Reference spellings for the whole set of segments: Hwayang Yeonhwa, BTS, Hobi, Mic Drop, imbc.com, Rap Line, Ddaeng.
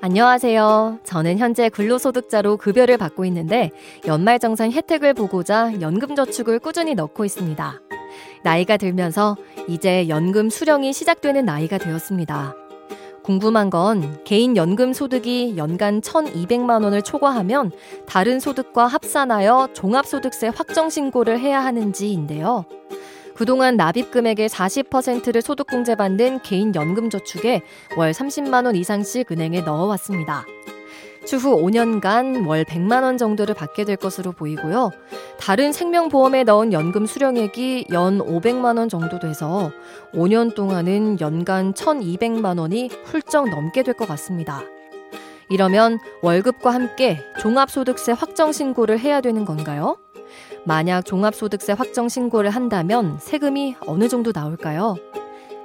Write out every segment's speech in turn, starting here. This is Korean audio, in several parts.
안녕하세요. 저는 현재 근로소득자로 급여를 받고 있는데 연말정산 혜택을 보고자 연금저축을 꾸준히 넣고 있습니다. 나이가 들면서 이제 연금 수령이 시작되는 나이가 되었습니다. 궁금한 건 개인 연금 소득이 연간 1,200만 원을 초과하면 다른 소득과 합산하여 종합소득세 확정신고를 해야 하는지인데요. 그동안 납입금액의 40%를 소득공제받는 개인연금저축에 월 30만 원 이상씩 은행에 넣어왔습니다. 추후 5년간 월 100만 원 정도를 받게 될 것으로 보이고요. 다른 생명보험에 넣은 연금 수령액이 연 500만 원 정도 돼서 5년 동안은 연간 1,200만 원이 훌쩍 넘게 될 것 같습니다. 이러면 월급과 함께 종합소득세 확정신고를 해야 되는 건가요? 만약 종합소득세 확정신고를 한다면 세금이 어느 정도 나올까요?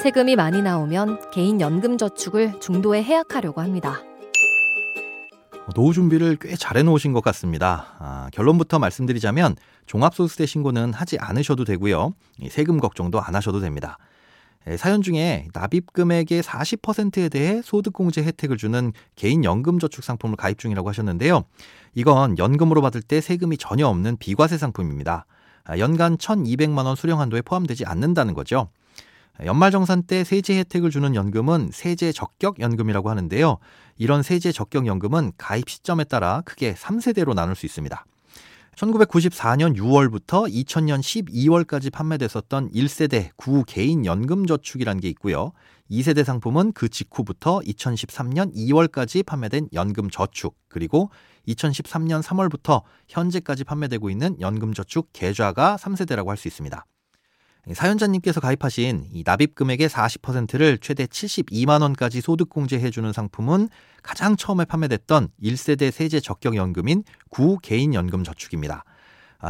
세금이 많이 나오면 개인연금저축을 중도에 해약하려고 합니다. 노후 준비를 꽤 잘 해놓으신 것 같습니다. 결론부터 말씀드리자면 종합소득세 신고는 하지 않으셔도 되고요. 세금 걱정도 안 하셔도 됩니다. 사연 중에 납입금액의 40%에 대해 소득공제 혜택을 주는 개인연금저축 상품을 가입 중이라고 하셨는데요. 이건 연금으로 받을 때 세금이 전혀 없는 비과세 상품입니다. 연간 1,200만 원 수령 한도에 포함되지 않는다는 거죠. 연말정산 때 세제 혜택을 주는 연금은 세제 적격연금이라고 하는데요. 이런 세제 적격연금은 가입 시점에 따라 크게 3세대로 나눌 수 있습니다. 1994년 6월부터 2000년 12월까지 판매됐었던 1세대 구개인연금저축이라는 게 있고요. 2세대 상품은 그 직후부터 2013년 2월까지 판매된 연금저축, 그리고 2013년 3월부터 현재까지 판매되고 있는 연금저축 계좌가 3세대라고 할 수 있습니다. 사연자님께서 가입하신 이 납입금액의 40%를 최대 72만 원까지 소득공제해주는 상품은 가장 처음에 판매됐던 1세대 세제 적격연금인 구개인연금저축입니다.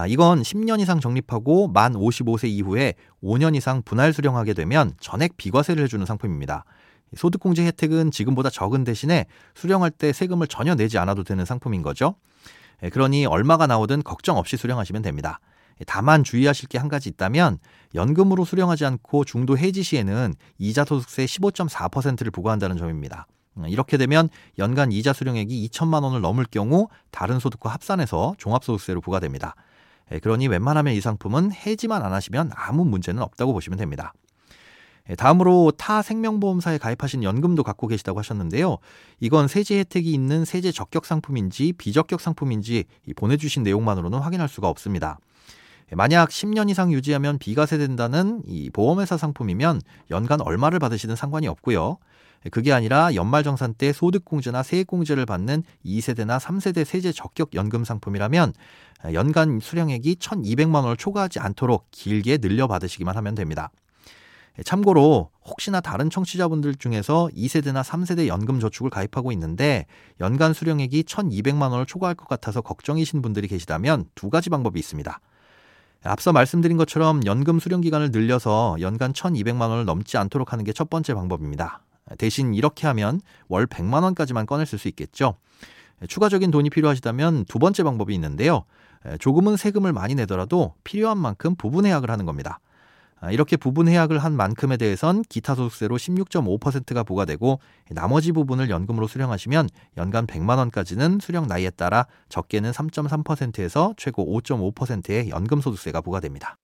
이건 10년 이상 적립하고 만 55세 이후에 5년 이상 분할 수령하게 되면 전액 비과세를 해주는 상품입니다. 소득공제 혜택은 지금보다 적은 대신에 수령할 때 세금을 전혀 내지 않아도 되는 상품인 거죠. 그러니 얼마가 나오든 걱정 없이 수령하시면 됩니다. 다만 주의하실 게 한 가지 있다면 연금으로 수령하지 않고 중도 해지 시에는 이자 소득세 15.4%를 부과한다는 점입니다. 이렇게 되면 연간 이자 수령액이 2천만 원을 넘을 경우 다른 소득과 합산해서 종합소득세로 부과됩니다. 그러니 웬만하면 이 상품은 해지만 안 하시면 아무 문제는 없다고 보시면 됩니다. 다음으로 타 생명보험사에 가입하신 연금도 갖고 계시다고 하셨는데요. 이건 세제 혜택이 있는 세제 적격 상품인지 비적격 상품인지 보내주신 내용만으로는 확인할 수가 없습니다. 만약 10년 이상 유지하면 비과세된다는 이 보험회사 상품이면 연간 얼마를 받으시든 상관이 없고요. 그게 아니라 연말정산 때 소득공제나 세액공제를 받는 2세대나 3세대 세제 적격 연금 상품이라면 연간 수령액이 1,200만 원을 초과하지 않도록 길게 늘려 받으시기만 하면 됩니다. 참고로 혹시나 다른 청취자분들 중에서 2세대나 3세대 연금저축을 가입하고 있는데 연간 수령액이 1,200만 원을 초과할 것 같아서 걱정이신 분들이 계시다면 두 가지 방법이 있습니다. 앞서 말씀드린 것처럼 연금 수령기간을 늘려서 연간 1,200만 원을 넘지 않도록 하는 게 첫 번째 방법입니다. 대신 이렇게 하면 월 100만 원까지만 꺼낼 수 있겠죠. 추가적인 돈이 필요하시다면 두 번째 방법이 있는데요. 조금은 세금을 많이 내더라도 필요한 만큼 부분 해약을 하는 겁니다. 이렇게 부분 해약을 한 만큼에 대해선 기타 소득세로 16.5%가 부과되고 나머지 부분을 연금으로 수령하시면 연간 100만 원까지는 수령 나이에 따라 적게는 3.3%에서 최고 5.5%의 연금 소득세가 부과됩니다.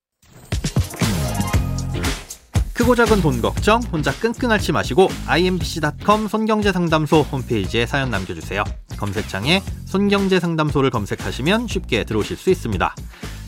크고 작은 돈 걱정 혼자 끙끙 앓지 마시고 imbc.com 손경제 상담소 홈페이지에 사연 남겨주세요. 검색창에 손경제 상담소를 검색하시면 쉽게 들어오실 수 있습니다.